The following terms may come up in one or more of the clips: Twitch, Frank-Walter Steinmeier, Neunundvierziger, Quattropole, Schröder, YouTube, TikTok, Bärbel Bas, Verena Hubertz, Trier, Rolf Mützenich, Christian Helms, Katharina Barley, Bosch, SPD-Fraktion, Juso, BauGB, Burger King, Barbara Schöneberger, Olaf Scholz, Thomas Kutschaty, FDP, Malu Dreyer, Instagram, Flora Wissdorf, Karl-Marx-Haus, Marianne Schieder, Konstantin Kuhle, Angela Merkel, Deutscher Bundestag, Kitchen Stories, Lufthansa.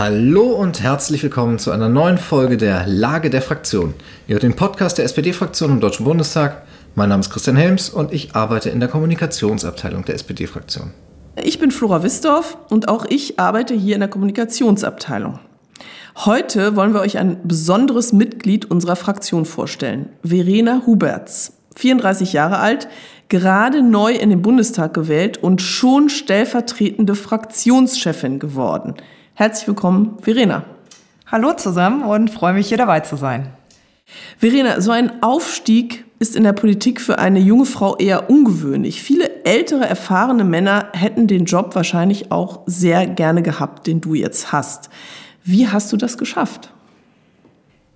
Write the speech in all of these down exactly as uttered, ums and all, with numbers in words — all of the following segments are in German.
Hallo und herzlich willkommen zu einer neuen Folge der Lage der Fraktion. Ihr hört den Podcast der S P D-Fraktion im Deutschen Bundestag. Mein Name ist Christian Helms und ich arbeite in der Kommunikationsabteilung der S P D-Fraktion. Ich bin Flora Wissdorf und auch ich arbeite hier in der Kommunikationsabteilung. Heute wollen wir euch ein besonderes Mitglied unserer Fraktion vorstellen, Verena Hubertz. vierunddreißig Jahre alt, gerade neu in den Bundestag gewählt und schon stellvertretende Fraktionschefin geworden. Herzlich willkommen, Verena. Hallo zusammen und freue mich, hier dabei zu sein. Verena, so ein Aufstieg ist in der Politik für eine junge Frau eher ungewöhnlich. Viele ältere, erfahrene Männer hätten den Job wahrscheinlich auch sehr gerne gehabt, den du jetzt hast. Wie hast du das geschafft?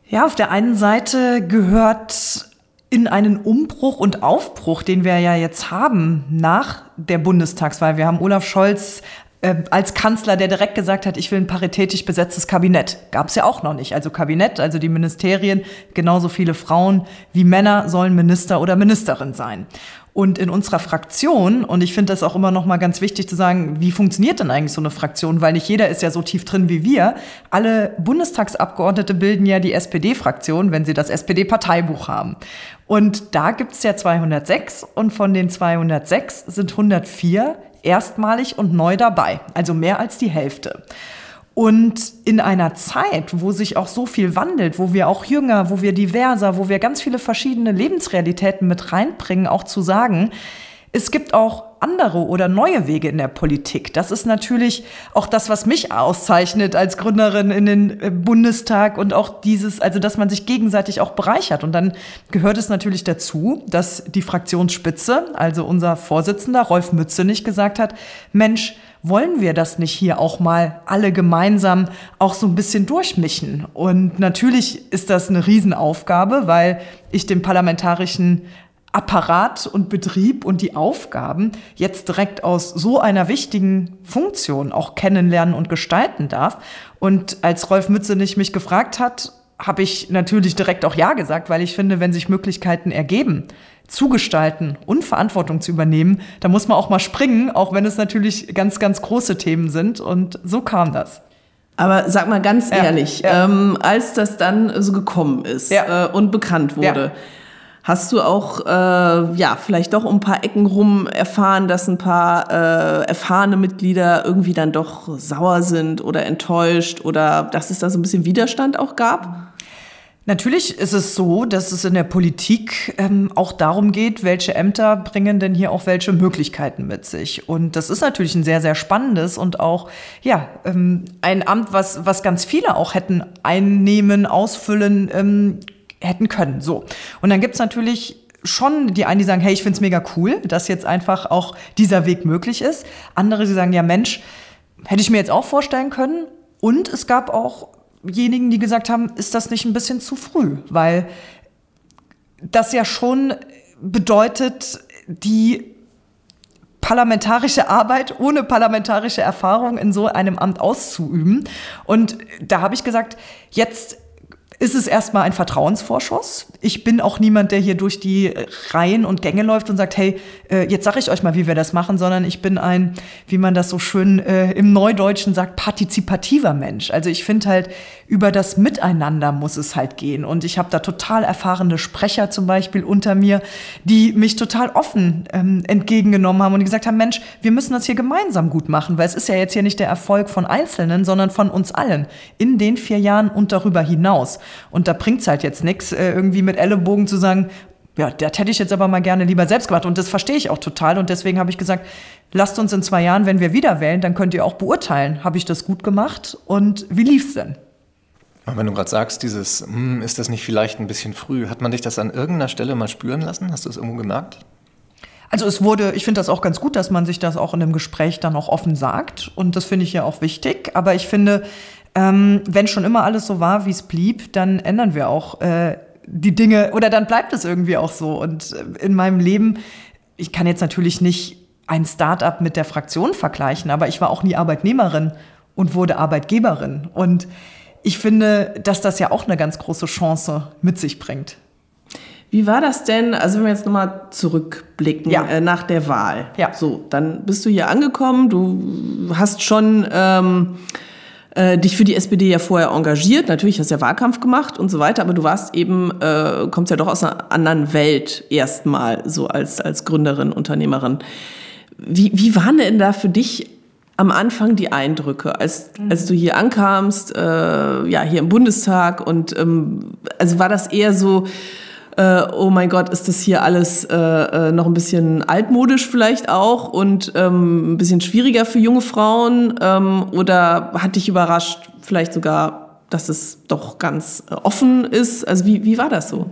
Ja, auf der einen Seite gehört in einen Umbruch und Aufbruch, den wir ja jetzt haben nach der Bundestagswahl. Wir haben Olaf Scholz als Kanzler, der direkt gesagt hat, ich will ein paritätisch besetztes Kabinett. Gab es ja auch noch nicht. Also Kabinett, also die Ministerien, genauso viele Frauen wie Männer sollen Minister oder Ministerin sein. Und in unserer Fraktion, und ich finde das auch immer noch mal ganz wichtig zu sagen, wie funktioniert denn eigentlich so eine Fraktion? Weil nicht jeder ist ja so tief drin wie wir. Alle Bundestagsabgeordnete bilden ja die S P D-Fraktion, wenn sie das S P D-Parteibuch haben. Und da gibt es ja zweihundertsechs und von den zweihundertsechs sind hundertvier erstmalig und neu dabei, also mehr als die Hälfte. Und in einer Zeit, wo sich auch so viel wandelt, wo wir auch jünger, wo wir diverser, wo wir ganz viele verschiedene Lebensrealitäten mit reinbringen, auch zu sagen, es gibt auch andere oder neue Wege in der Politik. Das ist natürlich auch das, was mich auszeichnet als Gründerin in den Bundestag und auch dieses, also dass man sich gegenseitig auch bereichert. Und dann gehört es natürlich dazu, dass die Fraktionsspitze, also unser Vorsitzender Rolf Mützenich, gesagt hat, Mensch, wollen wir das nicht hier auch mal alle gemeinsam auch so ein bisschen durchmischen? Und natürlich ist das eine Riesenaufgabe, weil ich den parlamentarischen Apparat und Betrieb und die Aufgaben jetzt direkt aus so einer wichtigen Funktion auch kennenlernen und gestalten darf. Und als Rolf Mützenich mich gefragt hat, habe ich natürlich direkt auch Ja gesagt, weil ich finde, wenn sich Möglichkeiten ergeben, zugestalten und Verantwortung zu übernehmen, da muss man auch mal springen, auch wenn es natürlich ganz, ganz große Themen sind. Und so kam das. Aber sag mal ganz ja, ehrlich, ja. Ähm, als das dann so gekommen ist ja. äh, und bekannt wurde, ja. Hast du auch, äh, ja, vielleicht doch um ein paar Ecken rum erfahren, dass ein paar äh, erfahrene Mitglieder irgendwie dann doch sauer sind oder enttäuscht oder dass es da so ein bisschen Widerstand auch gab? Natürlich ist es so, dass es in der Politik ähm, auch darum geht, welche Ämter bringen denn hier auch welche Möglichkeiten mit sich. Und das ist natürlich ein sehr, sehr spannendes und auch ja ähm, ein Amt, was, was ganz viele auch hätten einnehmen, ausfüllen ähm, hätten können. So. Und dann gibt's natürlich schon die einen, die sagen, hey, ich find's mega cool, dass jetzt einfach auch dieser Weg möglich ist. Andere, die sagen, ja Mensch, hätte ich mir jetzt auch vorstellen können. Und es gab auch diejenigen, die gesagt haben, ist das nicht ein bisschen zu früh? Weil das ja schon bedeutet, die parlamentarische Arbeit ohne parlamentarische Erfahrung in so einem Amt auszuüben. Und da habe ich gesagt, jetzt ist es erstmal ein Vertrauensvorschuss. Ich bin auch niemand, der hier durch die Reihen und Gänge läuft und sagt, hey, jetzt sage ich euch mal, wie wir das machen, sondern ich bin ein, wie man das so schön äh, im Neudeutschen sagt, partizipativer Mensch. Also ich finde halt, über das Miteinander muss es halt gehen. Und ich habe da total erfahrene Sprecher zum Beispiel unter mir, die mich total offen ähm, entgegengenommen haben und gesagt haben, Mensch, wir müssen das hier gemeinsam gut machen, weil es ist ja jetzt hier nicht der Erfolg von Einzelnen, sondern von uns allen in den vier Jahren und darüber hinaus. Und da bringt es halt jetzt nichts, irgendwie mit Ellenbogen zu sagen, ja, das hätte ich jetzt aber mal gerne lieber selbst gemacht. Und das verstehe ich auch total. Und deswegen habe ich gesagt, lasst uns in zwei Jahren, wenn wir wieder wählen, dann könnt ihr auch beurteilen, habe ich das gut gemacht und wie lief es denn? Wenn du gerade sagst, dieses, ist das nicht vielleicht ein bisschen früh, hat man dich das an irgendeiner Stelle mal spüren lassen? Hast du es irgendwo gemerkt? Also es wurde, ich finde das auch ganz gut, dass man sich das auch in einem Gespräch dann auch offen sagt. Und das finde ich ja auch wichtig. Aber ich finde, Ähm, wenn schon immer alles so war, wie es blieb, dann ändern wir auch äh, die Dinge oder dann bleibt es irgendwie auch so. Und äh, in meinem Leben, ich kann jetzt natürlich nicht ein Start-up mit der Fraktion vergleichen, aber ich war auch nie Arbeitnehmerin und wurde Arbeitgeberin. Und ich finde, dass das ja auch eine ganz große Chance mit sich bringt. Wie war das denn, also wenn wir jetzt nochmal zurückblicken, ja. äh, nach der Wahl? Ja. So, dann bist du hier angekommen, du hast schon Ähm, äh, dich für die S P D ja vorher engagiert. Natürlich hast du ja Wahlkampf gemacht und so weiter, aber du warst eben, äh, kommst ja doch aus einer anderen Welt erstmal, so als, als Gründerin, Unternehmerin. Wie, wie waren denn da für dich am Anfang die Eindrücke, als, als du hier ankamst, äh, ja, hier im Bundestag? Und ähm, also war das eher so, äh, oh mein Gott, ist das hier alles äh, noch ein bisschen altmodisch vielleicht auch und ähm, ein bisschen schwieriger für junge Frauen? Ähm, oder hat dich überrascht vielleicht sogar, dass es doch ganz offen ist? Also wie, wie war das so?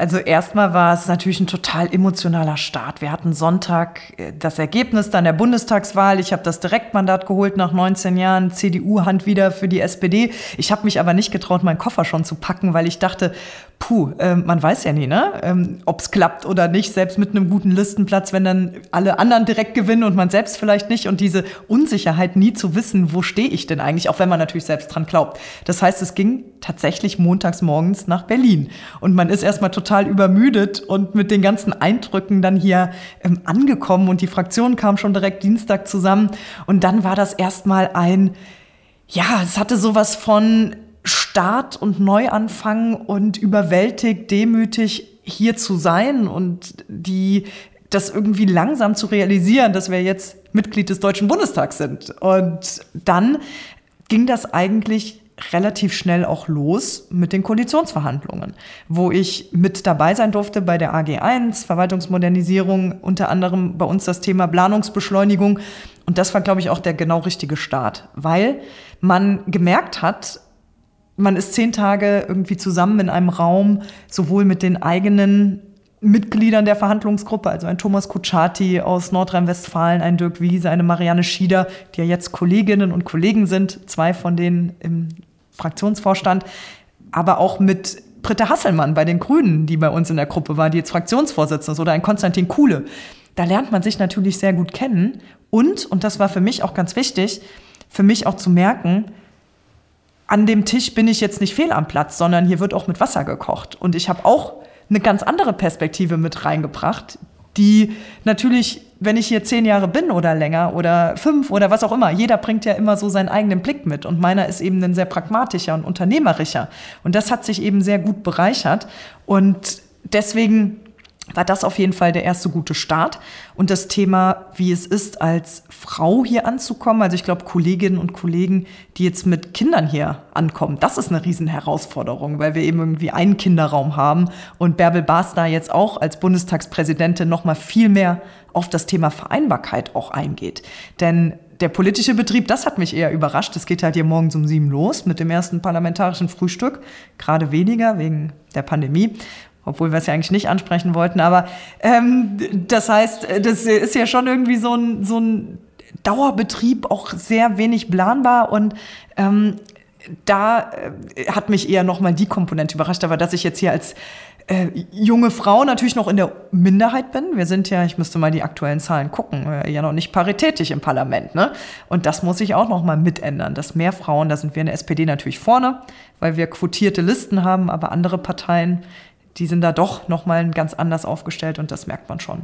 Also erstmal war es natürlich ein total emotionaler Start. Wir hatten Sonntag das Ergebnis dann der Bundestagswahl. Ich habe das Direktmandat geholt nach neunzehn Jahren, C D U-Hand wieder für die S P D. Ich habe mich aber nicht getraut, meinen Koffer schon zu packen, weil ich dachte, puh, äh, man weiß ja nie, ne? ähm, ob es klappt oder nicht, selbst mit einem guten Listenplatz, wenn dann alle anderen direkt gewinnen und man selbst vielleicht nicht. Und diese Unsicherheit, nie zu wissen, wo stehe ich denn eigentlich, auch wenn man natürlich selbst dran glaubt. Das heißt, es ging tatsächlich montags morgens nach Berlin. Und man ist erstmal total total übermüdet und mit den ganzen Eindrücken dann hier ähm, angekommen, und die Fraktion kam schon direkt Dienstag zusammen, und dann war das erstmal ein, ja, es hatte sowas von Start und Neuanfang und überwältigt, demütig hier zu sein und die das irgendwie langsam zu realisieren, dass wir jetzt Mitglied des Deutschen Bundestags sind. Und dann ging das eigentlich relativ schnell auch los mit den Koalitionsverhandlungen, wo ich mit dabei sein durfte bei der A G eins, Verwaltungsmodernisierung, unter anderem bei uns das Thema Planungsbeschleunigung. Und das war, glaube ich, auch der genau richtige Start, weil man gemerkt hat, man ist zehn Tage irgendwie zusammen in einem Raum, sowohl mit den eigenen Mitgliedern der Verhandlungsgruppe, also ein Thomas Kutschaty aus Nordrhein-Westfalen, ein Dirk Wiese, eine Marianne Schieder, die ja jetzt Kolleginnen und Kollegen sind, zwei von denen im Fraktionsvorstand, aber auch mit Britta Hasselmann bei den Grünen, die bei uns in der Gruppe war, die jetzt Fraktionsvorsitzende ist, oder ein Konstantin Kuhle. Da lernt man sich natürlich sehr gut kennen und, und das war für mich auch ganz wichtig, für mich auch zu merken, an dem Tisch bin ich jetzt nicht fehl am Platz, sondern hier wird auch mit Wasser gekocht. Und ich habe auch eine ganz andere Perspektive mit reingebracht, die natürlich, wenn ich hier zehn Jahre bin oder länger oder fünf oder was auch immer, jeder bringt ja immer so seinen eigenen Blick mit, und meiner ist eben ein sehr pragmatischer und unternehmerischer, und das hat sich eben sehr gut bereichert, und deswegen war das auf jeden Fall der erste gute Start. Und das Thema, wie es ist, als Frau hier anzukommen, also ich glaube, Kolleginnen und Kollegen, die jetzt mit Kindern hier ankommen, das ist eine Riesenherausforderung, weil wir eben irgendwie einen Kinderraum haben und Bärbel Bas da jetzt auch als Bundestagspräsidentin noch mal viel mehr auf das Thema Vereinbarkeit auch eingeht. Denn der politische Betrieb, das hat mich eher überrascht. Es geht halt hier morgens um sieben los mit dem ersten parlamentarischen Frühstück, gerade weniger wegen der Pandemie, obwohl wir es ja eigentlich nicht ansprechen wollten. Aber ähm, das heißt, das ist ja schon irgendwie so ein, so ein Dauerbetrieb, auch sehr wenig planbar. Und ähm, da äh, hat mich eher nochmal die Komponente überrascht. Aber dass ich jetzt hier als äh, junge Frau natürlich noch in der Minderheit bin. Wir sind ja, ich müsste mal die aktuellen Zahlen gucken, äh, ja noch nicht paritätisch im Parlament, ne? Und das muss ich auch nochmal mitändern, dass mehr Frauen, da sind wir in der S P D natürlich vorne, weil wir quotierte Listen haben, aber andere Parteien, die sind da doch nochmal ganz anders aufgestellt, und das merkt man schon.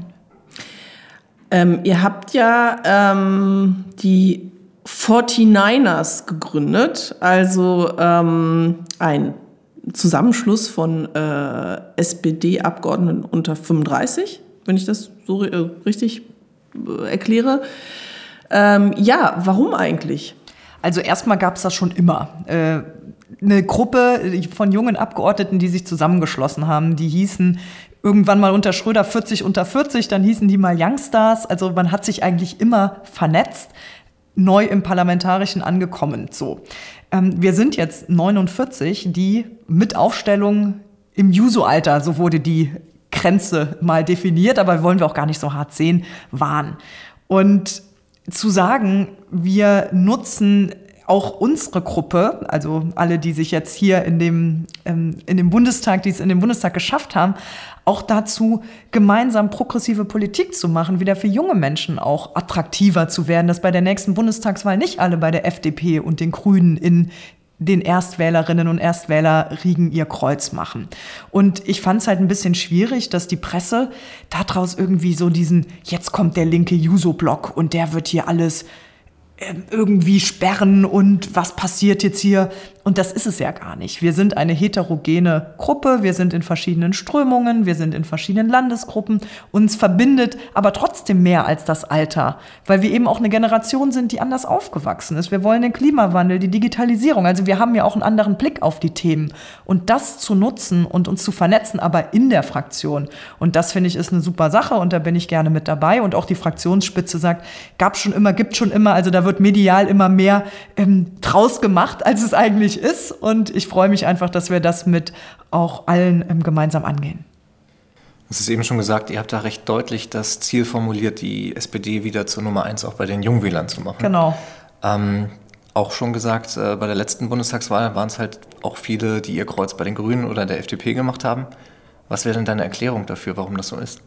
Ähm, ihr habt ja ähm, die neunundvierzigers gegründet, also ähm, ein Zusammenschluss von äh, S P D-Abgeordneten unter fünfunddreißig, wenn ich das so äh, richtig äh, erkläre. Ähm, ja, warum eigentlich? Also erstmal gab es das schon immer. Äh, Eine Gruppe von jungen Abgeordneten, die sich zusammengeschlossen haben, die hießen irgendwann mal unter Schröder vierzig unter vierzig, dann hießen die mal Youngstars. Also man hat sich eigentlich immer vernetzt, neu im Parlamentarischen angekommen. So, ähm, wir sind jetzt neunundvierzig, die mit Aufstellung im Juso-Alter, so wurde die Grenze mal definiert, aber wollen wir auch gar nicht so hart sehen, waren. Und zu sagen, wir nutzen auch unsere Gruppe, also alle, die sich jetzt hier in dem, ähm, in dem Bundestag, die es in dem Bundestag geschafft haben, auch dazu, gemeinsam progressive Politik zu machen, wieder für junge Menschen auch attraktiver zu werden, dass bei der nächsten Bundestagswahl nicht alle bei der F D P und den Grünen in den Erstwählerinnen und Erstwählerriegen ihr Kreuz machen. Und ich fand es halt ein bisschen schwierig, dass die Presse daraus irgendwie so diesen, jetzt kommt der linke Juso-Block und der wird hier alles irgendwie sperren und was passiert jetzt hier? Und das ist es ja gar nicht. Wir sind eine heterogene Gruppe, wir sind in verschiedenen Strömungen, wir sind in verschiedenen Landesgruppen. Uns verbindet aber trotzdem mehr als das Alter, weil wir eben auch eine Generation sind, die anders aufgewachsen ist. Wir wollen den Klimawandel, die Digitalisierung. Also wir haben ja auch einen anderen Blick auf die Themen. Und das zu nutzen und uns zu vernetzen, aber in der Fraktion. Und das, finde ich, ist eine super Sache und da bin ich gerne mit dabei. Und auch die Fraktionsspitze sagt, gab schon immer, gibt schon immer, also da wird medial immer mehr ähm, draus gemacht, als es eigentlich ist. Und ich freue mich einfach, dass wir das mit auch allen ähm, gemeinsam angehen. Es ist eben schon gesagt, ihr habt da recht deutlich das Ziel formuliert, die S P D wieder zur Nummer eins auch bei den Jungwählern zu machen. Genau. Ähm, auch schon gesagt, äh, bei der letzten Bundestagswahl waren es halt auch viele, die ihr Kreuz bei den Grünen oder der F D P gemacht haben. Was wäre denn deine Erklärung dafür, warum das so ist?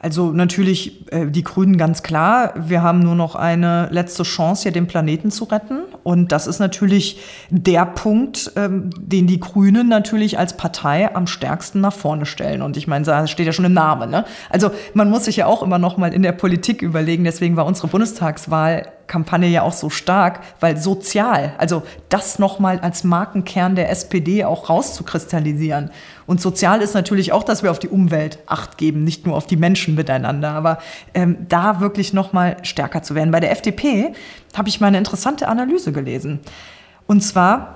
Also natürlich äh, die Grünen ganz klar. Wir haben nur noch eine letzte Chance, hier den Planeten zu retten. Und das ist natürlich der Punkt, ähm, den die Grünen natürlich als Partei am stärksten nach vorne stellen. Und ich meine, das steht ja schon im Namen, ne? Also man muss sich ja auch immer noch mal in der Politik überlegen. Deswegen war unsere Bundestagswahlkampagne ja auch so stark, weil sozial, also das nochmal als Markenkern der S P D auch rauszukristallisieren. Und sozial ist natürlich auch, dass wir auf die Umwelt Acht geben, nicht nur auf die Menschen miteinander, aber ähm, da wirklich nochmal stärker zu werden. Bei der F D P habe ich mal eine interessante Analyse gelesen. Und zwar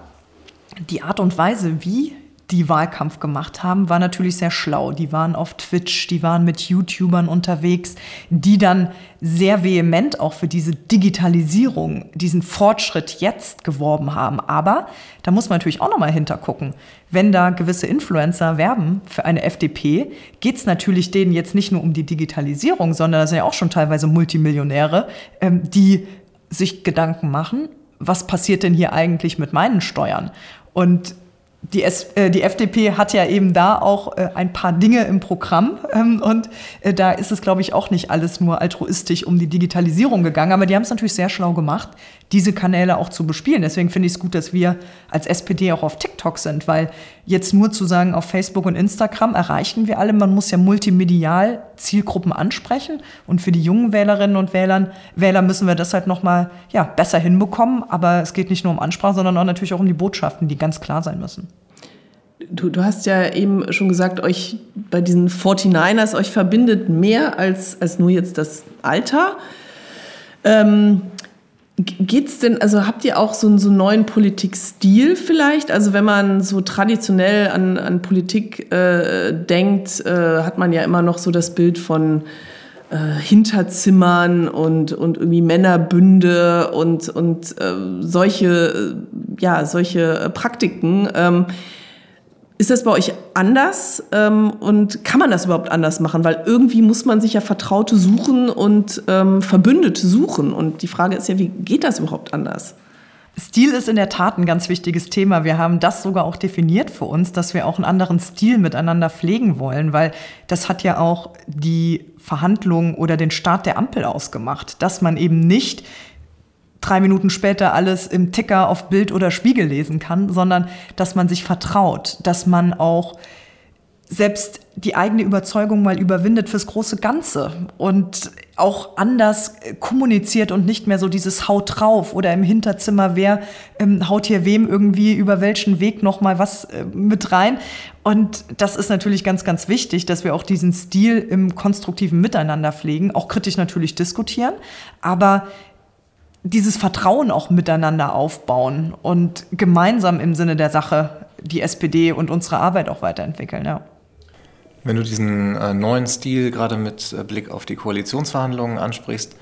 die Art und Weise, wie die Wahlkampf gemacht haben, war natürlich sehr schlau. Die waren auf Twitch, die waren mit YouTubern unterwegs, die dann sehr vehement auch für diese Digitalisierung, diesen Fortschritt jetzt geworben haben. Aber da muss man natürlich auch nochmal hintergucken. Wenn da gewisse Influencer werben für eine F D P, geht es natürlich denen jetzt nicht nur um die Digitalisierung, sondern das sind ja auch schon teilweise Multimillionäre, die sich Gedanken machen, was passiert denn hier eigentlich mit meinen Steuern? Und Die, S- äh, die F D P hat ja eben da auch äh, ein paar Dinge im Programm ähm, und äh, da ist es, glaube ich, auch nicht alles nur altruistisch um die Digitalisierung gegangen, aber die haben es natürlich sehr schlau gemacht, diese Kanäle auch zu bespielen. Deswegen finde ich es gut, dass wir als S P D auch auf TikTok sind, weil jetzt nur zu sagen, auf Facebook und Instagram erreichen wir alle, man muss ja multimedial Zielgruppen ansprechen und für die jungen Wählerinnen und Wählern, Wähler müssen wir das halt nochmal ja, besser hinbekommen, aber es geht nicht nur um Ansprache, sondern auch natürlich auch um die Botschaften, die ganz klar sein müssen. Du, du hast ja eben schon gesagt, euch bei diesen neunundvierzigern, euch verbindet mehr als, als nur jetzt das Alter. Ähm, geht's denn, also habt ihr auch so einen, so einen neuen Politikstil vielleicht? Also wenn man so traditionell an, an Politik äh, denkt, äh, hat man ja immer noch so das Bild von äh, Hinterzimmern und, und irgendwie Männerbünde und, und äh, solche, ja, solche Praktiken. Ähm, Ist das bei euch anders ähm, und kann man das überhaupt anders machen? Weil irgendwie muss man sich ja Vertraute suchen und ähm, Verbündete suchen. Und die Frage ist ja, wie geht das überhaupt anders? Stil ist in der Tat ein ganz wichtiges Thema. Wir haben das sogar auch definiert für uns, dass wir auch einen anderen Stil miteinander pflegen wollen, weil das hat ja auch die Verhandlungen oder den Start der Ampel ausgemacht, dass man eben nicht drei Minuten später alles im Ticker auf Bild oder Spiegel lesen kann, sondern dass man sich vertraut, dass man auch selbst die eigene Überzeugung mal überwindet fürs große Ganze und auch anders kommuniziert und nicht mehr so dieses Haut drauf oder im Hinterzimmer, wer ähm, haut hier wem irgendwie über welchen Weg nochmal was äh, mit rein. Und das ist natürlich ganz, ganz wichtig, dass wir auch diesen Stil im konstruktiven Miteinander pflegen, auch kritisch natürlich diskutieren, aber dieses Vertrauen auch miteinander aufbauen und gemeinsam im Sinne der Sache die S P D und unsere Arbeit auch weiterentwickeln. Ja. Wenn du diesen äh, neuen Stil gerade mit äh, Blick auf die Koalitionsverhandlungen ansprichst,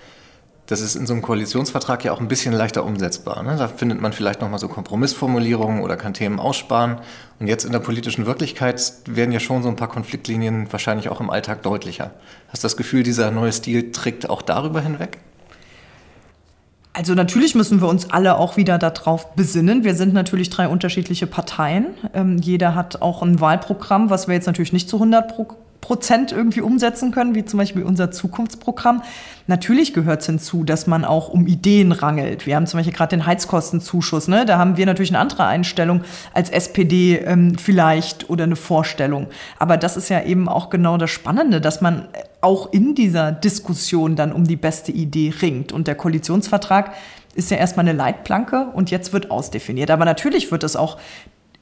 das ist in so einem Koalitionsvertrag ja auch ein bisschen leichter umsetzbar. Ne? Da findet man vielleicht nochmal so Kompromissformulierungen oder kann Themen aussparen. Und jetzt in der politischen Wirklichkeit werden ja schon so ein paar Konfliktlinien wahrscheinlich auch im Alltag deutlicher. Hast du das Gefühl, dieser neue Stil trägt auch darüber hinweg? Also natürlich müssen wir uns alle auch wieder darauf besinnen. Wir sind natürlich drei unterschiedliche Parteien. Ähm, jeder hat auch ein Wahlprogramm, was wir jetzt natürlich nicht zu hundert Prozent irgendwie umsetzen können, wie zum Beispiel unser Zukunftsprogramm. Natürlich gehört es hinzu, dass man auch um Ideen rangelt. Wir haben zum Beispiel gerade den Heizkostenzuschuss. Ne? Da haben wir natürlich eine andere Einstellung als S P D ähm, vielleicht oder eine Vorstellung. Aber das ist ja eben auch genau das Spannende, dass man auch in dieser Diskussion dann um die beste Idee ringt. Und der Koalitionsvertrag ist ja erstmal eine Leitplanke und jetzt wird ausdefiniert. Aber natürlich wird es auch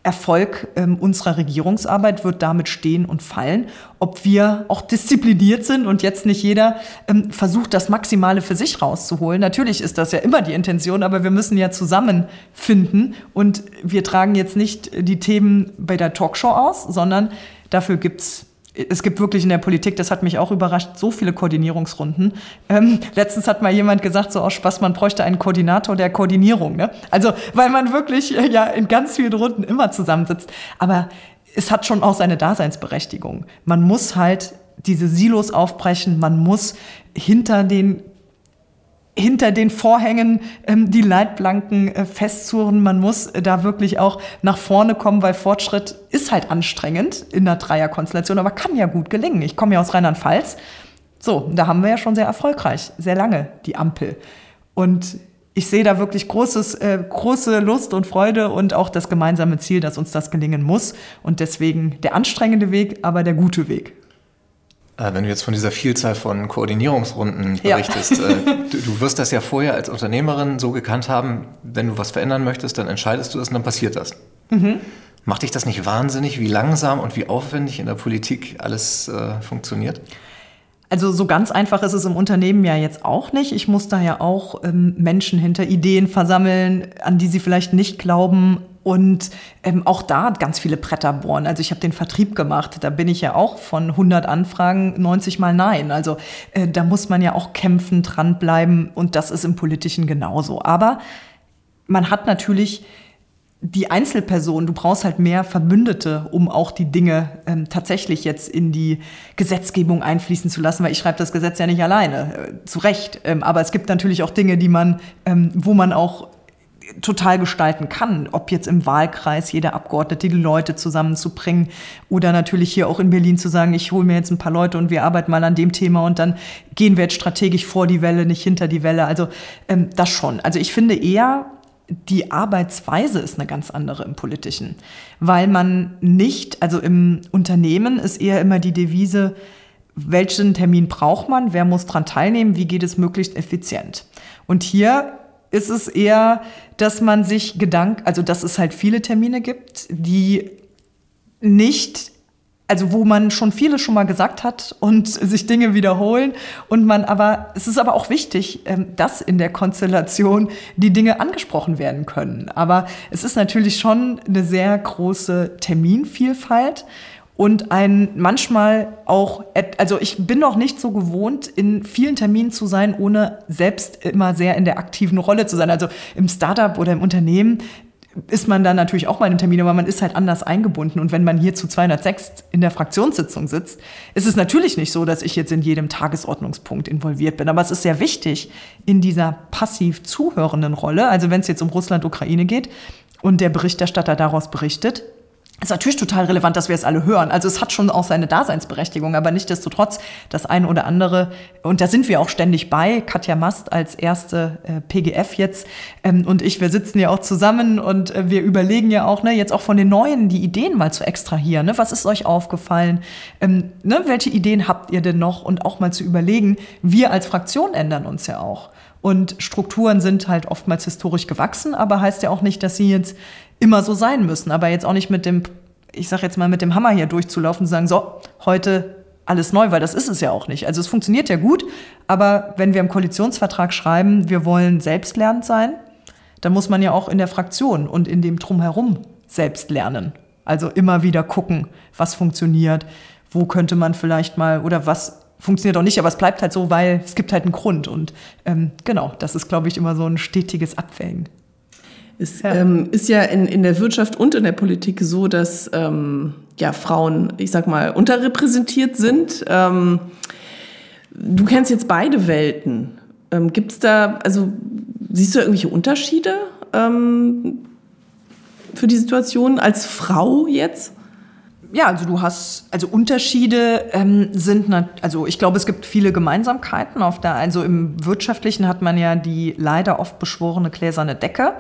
Erfolg ähm, unserer Regierungsarbeit wird damit stehen und fallen, ob wir auch diszipliniert sind und jetzt nicht jeder ähm, versucht, das Maximale für sich rauszuholen. Natürlich ist das ja immer die Intention, aber wir müssen ja zusammenfinden und wir tragen jetzt nicht die Themen bei der Talkshow aus, sondern dafür gibt's Es gibt wirklich in der Politik, das hat mich auch überrascht, so viele Koordinierungsrunden. Ähm, letztens hat mal jemand gesagt, so aus Spaß, man bräuchte einen Koordinator der Koordinierung. Ne? Also, weil man wirklich äh, ja in ganz vielen Runden immer zusammensitzt. Aber es hat schon auch seine Daseinsberechtigung. Man muss halt diese Silos aufbrechen. Man muss hinter den, hinter den Vorhängen ähm, die Leitplanken äh, festsuchen. Man muss äh, da wirklich auch nach vorne kommen, weil Fortschritt ist halt anstrengend in einer Dreierkonstellation, aber kann ja gut gelingen. Ich komme ja aus Rheinland-Pfalz. So, da haben wir ja schon sehr erfolgreich, sehr lange die Ampel. Und ich sehe da wirklich großes, äh, große Lust und Freude und auch das gemeinsame Ziel, dass uns das gelingen muss. Und deswegen der anstrengende Weg, aber der gute Weg. Wenn du jetzt von dieser Vielzahl von Koordinierungsrunden berichtest, ja. du, du wirst das ja vorher als Unternehmerin so gekannt haben, wenn du was verändern möchtest, dann entscheidest du das und dann passiert das. Mhm. Macht dich das nicht wahnsinnig, wie langsam und wie aufwendig in der Politik alles äh, funktioniert? Also so ganz einfach ist es im Unternehmen ja jetzt auch nicht. Ich muss da ja auch ähm, Menschen hinter Ideen versammeln, an die sie vielleicht nicht glauben. Und ähm, auch da ganz viele Bretter bohren. Also ich habe den Vertrieb gemacht. Da bin ich ja auch von hundert Anfragen neunzig Mal nein. Also äh, da muss man ja auch kämpfen, dranbleiben. Und das ist im Politischen genauso. Aber man hat natürlich die Einzelperson, du brauchst halt mehr Verbündete, um auch die Dinge ähm, tatsächlich jetzt in die Gesetzgebung einfließen zu lassen, weil ich schreibe das Gesetz ja nicht alleine, äh, zu Recht. Ähm, aber es gibt natürlich auch Dinge, die man, ähm, wo man auch total gestalten kann, ob jetzt im Wahlkreis jeder Abgeordnete die Leute zusammenzubringen oder natürlich hier auch in Berlin zu sagen, ich hole mir jetzt ein paar Leute und wir arbeiten mal an dem Thema und dann gehen wir jetzt strategisch vor die Welle, nicht hinter die Welle. Also ähm, das schon. Also ich finde eher, die Arbeitsweise ist eine ganz andere im Politischen, weil man nicht, also im Unternehmen ist eher immer die Devise, welchen Termin braucht man, wer muss dran teilnehmen, wie geht es möglichst effizient. Und hier ist es eher, dass man sich Gedanken, also dass es halt viele Termine gibt, die nicht, also wo man schon viele schon mal gesagt hat und sich Dinge wiederholen und man aber, es ist aber auch wichtig, dass in der Konstellation die Dinge angesprochen werden können. Aber es ist natürlich schon eine sehr große Terminvielfalt. Und ein manchmal auch, also ich bin noch nicht so gewohnt, in vielen Terminen zu sein, ohne selbst immer sehr in der aktiven Rolle zu sein. Also im Startup oder im Unternehmen ist man dann natürlich auch mal in einem Termin, aber man ist halt anders eingebunden. Und wenn man hier zu zweihundertsechs in der Fraktionssitzung sitzt, ist es natürlich nicht so, dass ich jetzt in jedem Tagesordnungspunkt involviert bin. Aber es ist sehr wichtig in dieser passiv zuhörenden Rolle, also wenn es jetzt um Russland-Ukraine geht und der Berichterstatter daraus berichtet, ist natürlich total relevant, dass wir es alle hören. Also es hat schon auch seine Daseinsberechtigung, aber nichtsdestotrotz das ein oder andere, und da sind wir auch ständig bei, Katja Mast als erste äh, P G F jetzt ähm, und ich, wir sitzen ja auch zusammen und äh, wir überlegen ja auch, ne, jetzt auch von den Neuen die Ideen mal zu extrahieren. Ne? Was ist euch aufgefallen? Ähm, ne? Welche Ideen habt ihr denn noch? Und auch mal zu überlegen, wir als Fraktion ändern uns ja auch. Und Strukturen sind halt oftmals historisch gewachsen, aber heißt ja auch nicht, dass sie jetzt immer so sein müssen. Aber jetzt auch nicht mit dem, ich sag jetzt mal, mit dem Hammer hier durchzulaufen und sagen, so, heute alles neu, weil das ist es ja auch nicht. Also es funktioniert ja gut, aber wenn wir im Koalitionsvertrag schreiben, wir wollen selbstlernend sein, dann muss man ja auch in der Fraktion und in dem Drumherum selbst lernen. Also immer wieder gucken, was funktioniert, wo könnte man vielleicht mal, oder was funktioniert auch nicht, aber es bleibt halt so, weil es gibt halt einen Grund. Und ähm, genau, das ist, glaube ich, immer so ein stetiges Abwägen. Es ja. Ähm, ist ja in, in der Wirtschaft und in der Politik so, dass ähm, ja, Frauen, ich sag mal, unterrepräsentiert sind. Ähm, du kennst jetzt beide Welten. Ähm, gibt's da, also siehst du irgendwelche Unterschiede ähm, für die Situation als Frau jetzt? Ja, also du hast, also Unterschiede ähm, sind, nat- also ich glaube, es gibt viele Gemeinsamkeiten. Auf der, also im Wirtschaftlichen hat man ja die leider oft beschworene gläserne Decke.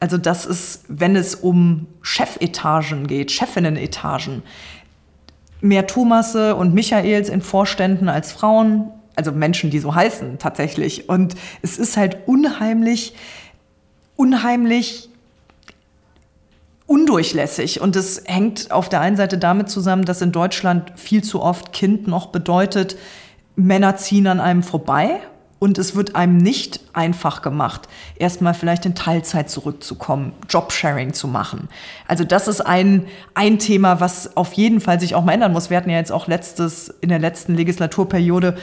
Also das ist, wenn es um Chefetagen geht, Chefinnenetagen, mehr Thomasse und Michaels in Vorständen als Frauen, also Menschen, die so heißen tatsächlich. Und es ist halt unheimlich unheimlich undurchlässig. Und das hängt auf der einen Seite damit zusammen, dass in Deutschland viel zu oft Kind noch bedeutet, Männer ziehen an einem vorbei. Und es wird einem nicht einfach gemacht, erstmal vielleicht in Teilzeit zurückzukommen, Jobsharing zu machen. Also das ist ein, ein Thema, was auf jeden Fall sich auch mal ändern muss. Wir hatten ja jetzt auch letztes, in der letzten Legislaturperiode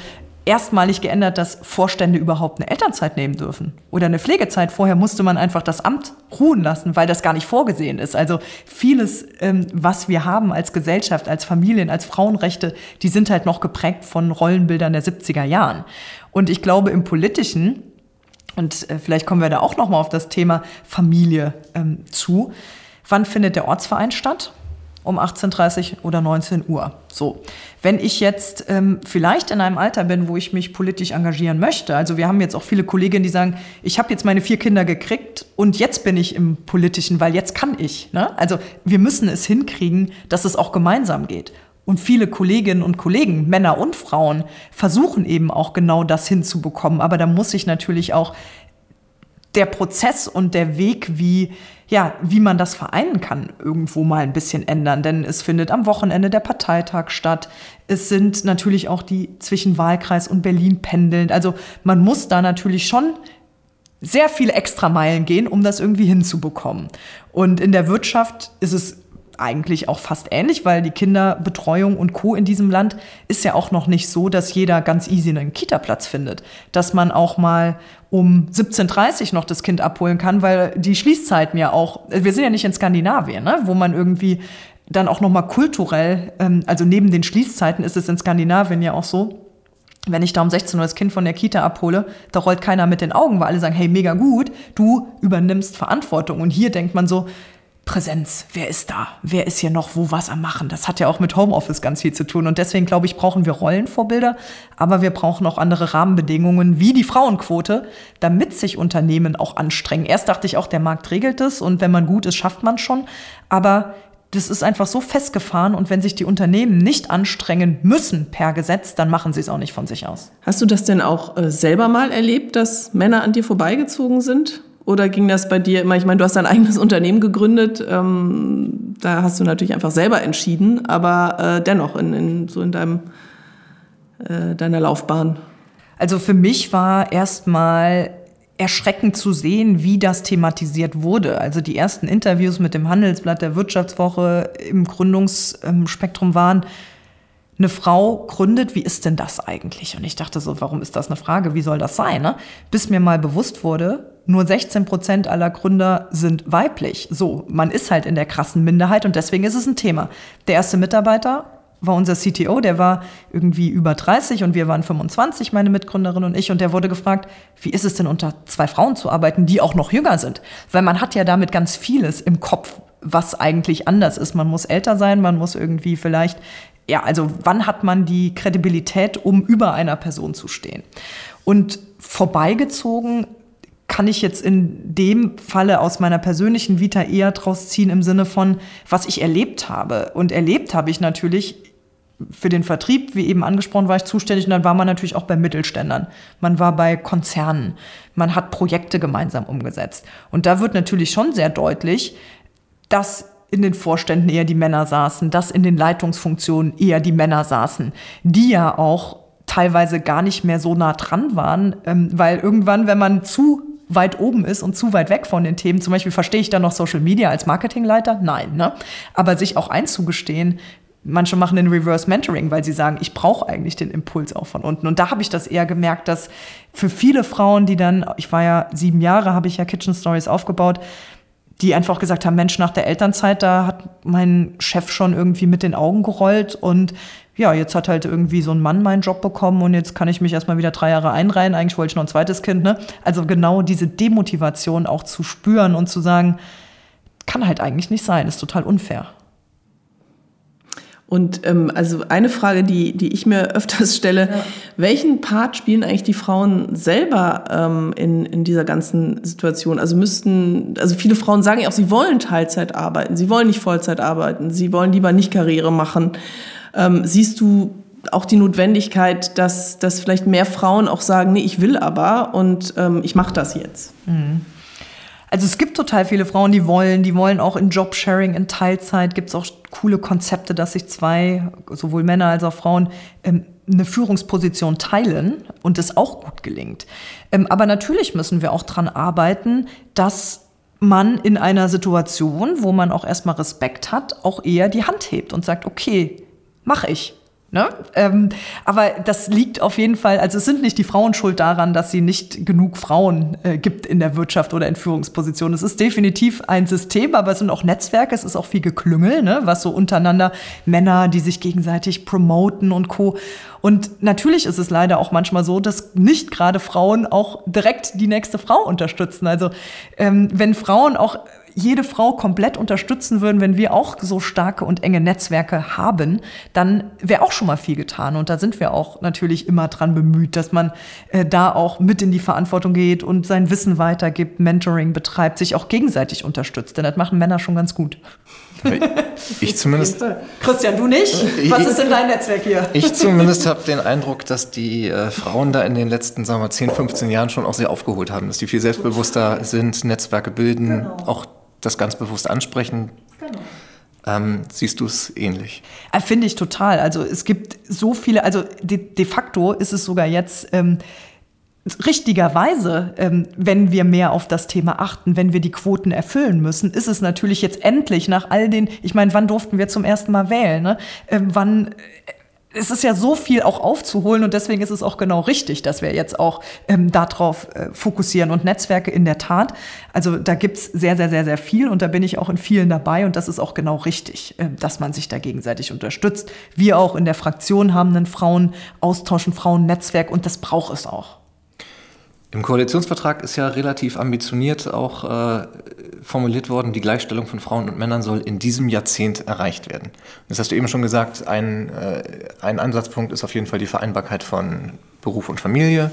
erstmalig geändert, dass Vorstände überhaupt eine Elternzeit nehmen dürfen oder eine Pflegezeit. Vorher musste man einfach das Amt ruhen lassen, weil das gar nicht vorgesehen ist. Also vieles, was wir haben als Gesellschaft, als Familien, als Frauenrechte, die sind halt noch geprägt von Rollenbildern der siebziger Jahren. Und ich glaube, im Politischen, und vielleicht kommen wir da auch nochmal auf das Thema Familie ähm, zu, wann findet der Ortsverein statt? Um achtzehn Uhr dreißig oder neunzehn Uhr. So. Wenn ich jetzt ähm, vielleicht in einem Alter bin, wo ich mich politisch engagieren möchte, also wir haben jetzt auch viele Kolleginnen, die sagen, ich habe jetzt meine vier Kinder gekriegt und jetzt bin ich im Politischen, weil jetzt kann ich. Ne? Also wir müssen es hinkriegen, dass es auch gemeinsam geht. Und viele Kolleginnen und Kollegen, Männer und Frauen, versuchen eben auch genau das hinzubekommen. Aber da muss sich natürlich auch der Prozess und der Weg, wie, ja, wie man das vereinen kann, irgendwo mal ein bisschen ändern. Denn es findet am Wochenende der Parteitag statt. Es sind natürlich auch die zwischen Wahlkreis und Berlin pendelnd. Also man muss da natürlich schon sehr viele Extrameilen gehen, um das irgendwie hinzubekommen. Und in der Wirtschaft ist es eigentlich auch fast ähnlich, weil die Kinderbetreuung und Co. in diesem Land ist ja auch noch nicht so, dass jeder ganz easy einen Kita-Platz findet. Dass man auch mal um siebzehn Uhr dreißig noch das Kind abholen kann, weil die Schließzeiten ja auch, wir sind ja nicht in Skandinavien, ne? Wo man irgendwie dann auch nochmal kulturell, also neben den Schließzeiten ist es in Skandinavien ja auch so, wenn ich da um sechzehn Uhr das Kind von der Kita abhole, da rollt keiner mit den Augen, weil alle sagen, hey, mega gut, du übernimmst Verantwortung. Und hier denkt man so, Präsenz, wer ist da? Wer ist hier noch wo was am Machen? Das hat ja auch mit Homeoffice ganz viel zu tun. Und deswegen, glaube ich, brauchen wir Rollenvorbilder, aber wir brauchen auch andere Rahmenbedingungen wie die Frauenquote, damit sich Unternehmen auch anstrengen. Erst dachte ich auch, der Markt regelt es und wenn man gut ist, schafft man es schon. Aber das ist einfach so festgefahren und wenn sich die Unternehmen nicht anstrengen müssen per Gesetz, dann machen sie es auch nicht von sich aus. Hast du das denn auch selber mal erlebt, dass Männer an dir vorbeigezogen sind? Oder ging das bei dir immer, ich meine, du hast dein eigenes Unternehmen gegründet, ähm, da hast du natürlich einfach selber entschieden, aber äh, dennoch in, in, so in deinem, äh, deiner Laufbahn. Also für mich war erstmal erschreckend zu sehen, wie das thematisiert wurde. Also die ersten Interviews mit dem Handelsblatt der Wirtschaftswoche im Gründungsspektrum waren, eine Frau gründet, wie ist denn das eigentlich? Und ich dachte so, warum ist das eine Frage? Wie soll das sein? Ne? Bis mir mal bewusst wurde, nur sechzehn Prozent aller Gründer sind weiblich. So, man ist halt in der krassen Minderheit und deswegen ist es ein Thema. Der erste Mitarbeiter war unser C T O, der war irgendwie über dreißig und wir waren fünfundzwanzig, meine Mitgründerin und ich. Und der wurde gefragt, wie ist es denn unter zwei Frauen zu arbeiten, die auch noch jünger sind? Weil man hat ja damit ganz vieles im Kopf, was eigentlich anders ist. Man muss älter sein, man muss irgendwie vielleicht... Ja, also wann hat man die Kredibilität, um über einer Person zu stehen? Und vorbeigezogen kann ich jetzt in dem Falle aus meiner persönlichen Vita eher draus ziehen im Sinne von, was ich erlebt habe. Und erlebt habe ich natürlich für den Vertrieb, wie eben angesprochen, war ich zuständig. Und dann war man natürlich auch bei Mittelständlern. Man war bei Konzernen. Man hat Projekte gemeinsam umgesetzt. Und da wird natürlich schon sehr deutlich, dass in den Vorständen eher die Männer saßen, dass in den Leitungsfunktionen eher die Männer saßen, die ja auch teilweise gar nicht mehr so nah dran waren, weil irgendwann, wenn man zu weit oben ist und zu weit weg von den Themen, zum Beispiel verstehe ich dann noch Social Media als Marketingleiter? Nein, ne? Aber sich auch einzugestehen, manche machen den Reverse Mentoring, weil sie sagen, ich brauche eigentlich den Impuls auch von unten. Und da habe ich das eher gemerkt, dass für viele Frauen, die dann, ich war ja sieben Jahre, habe ich ja Kitchen Stories aufgebaut, die einfach gesagt haben, Mensch, nach der Elternzeit, da hat mein Chef schon irgendwie mit den Augen gerollt und ja, jetzt hat halt irgendwie so ein Mann meinen Job bekommen und jetzt kann ich mich erstmal wieder drei Jahre einreihen. Eigentlich wollte ich noch ein zweites Kind, ne? Also genau diese Demotivation auch zu spüren und zu sagen, kann halt eigentlich nicht sein, ist total unfair. Und ähm, also eine Frage, die, die ich mir öfters stelle, ja. Welchen Part spielen eigentlich die Frauen selber ähm, in, in dieser ganzen Situation? Also müssten, also viele Frauen sagen ja auch, sie wollen Teilzeit arbeiten, sie wollen nicht Vollzeit arbeiten, sie wollen lieber nicht Karriere machen. Ähm, siehst du auch die Notwendigkeit, dass, dass vielleicht mehr Frauen auch sagen, nee, ich will aber und ähm, ich mache das jetzt? Mhm. Also es gibt total viele Frauen, die wollen, die wollen auch in Jobsharing, in Teilzeit, gibt es auch coole Konzepte, dass sich zwei, sowohl Männer als auch Frauen, eine Führungsposition teilen und das auch gut gelingt. Aber natürlich müssen wir auch dran arbeiten, dass man in einer Situation, wo man auch erstmal Respekt hat, auch eher die Hand hebt und sagt, okay, mach ich. Ne? Ähm, aber das liegt auf jeden Fall, also es sind nicht die Frauen schuld daran, dass sie nicht genug Frauen äh, gibt in der Wirtschaft oder in Führungspositionen. Es ist definitiv ein System, aber es sind auch Netzwerke, es ist auch viel Geklüngel, ne? Was so untereinander Männer, die sich gegenseitig promoten und Co. Und natürlich ist es leider auch manchmal so, dass nicht gerade Frauen auch direkt die nächste Frau unterstützen. Also ähm, wenn Frauen auch jede Frau komplett unterstützen würden, wenn wir auch so starke und enge Netzwerke haben, dann wäre auch schon mal viel getan. Und da sind wir auch natürlich immer dran bemüht, dass man äh, da auch mit in die Verantwortung geht und sein Wissen weitergibt, Mentoring betreibt, sich auch gegenseitig unterstützt. Denn das machen Männer schon ganz gut. Ich zumindest. Christian, du nicht? Was ist denn dein Netzwerk hier? Ich zumindest habe den Eindruck, dass die äh, Frauen da in den letzten, sagen wir mal, zehn, fünfzehn Jahren schon auch sehr aufgeholt haben, dass die viel selbstbewusster sind, Netzwerke bilden, genau. Auch das ganz bewusst ansprechen. Genau. Ähm, siehst du es ähnlich? Finde ich total. Also es gibt so viele, also de, de facto ist es sogar jetzt ähm, richtigerweise, ähm, wenn wir mehr auf das Thema achten, wenn wir die Quoten erfüllen müssen, ist es natürlich jetzt endlich nach all den, ich meine, wann durften wir zum ersten Mal wählen? Ne? Ähm, wann... Äh, Es ist ja so viel auch aufzuholen und deswegen ist es auch genau richtig, dass wir jetzt auch ähm, darauf äh, fokussieren und Netzwerke in der Tat. Also da gibt's sehr, sehr, sehr, sehr viel und da bin ich auch in vielen dabei und das ist auch genau richtig, äh, dass man sich da gegenseitig unterstützt. Wir auch in der Fraktion haben einen Frauenaustausch, ein Frauennetzwerk und das braucht es auch. Im Koalitionsvertrag ist ja relativ ambitioniert auch äh, formuliert worden, die Gleichstellung von Frauen und Männern soll in diesem Jahrzehnt erreicht werden. Das hast du eben schon gesagt, ein, äh, ein Ansatzpunkt ist auf jeden Fall die Vereinbarkeit von Beruf und Familie.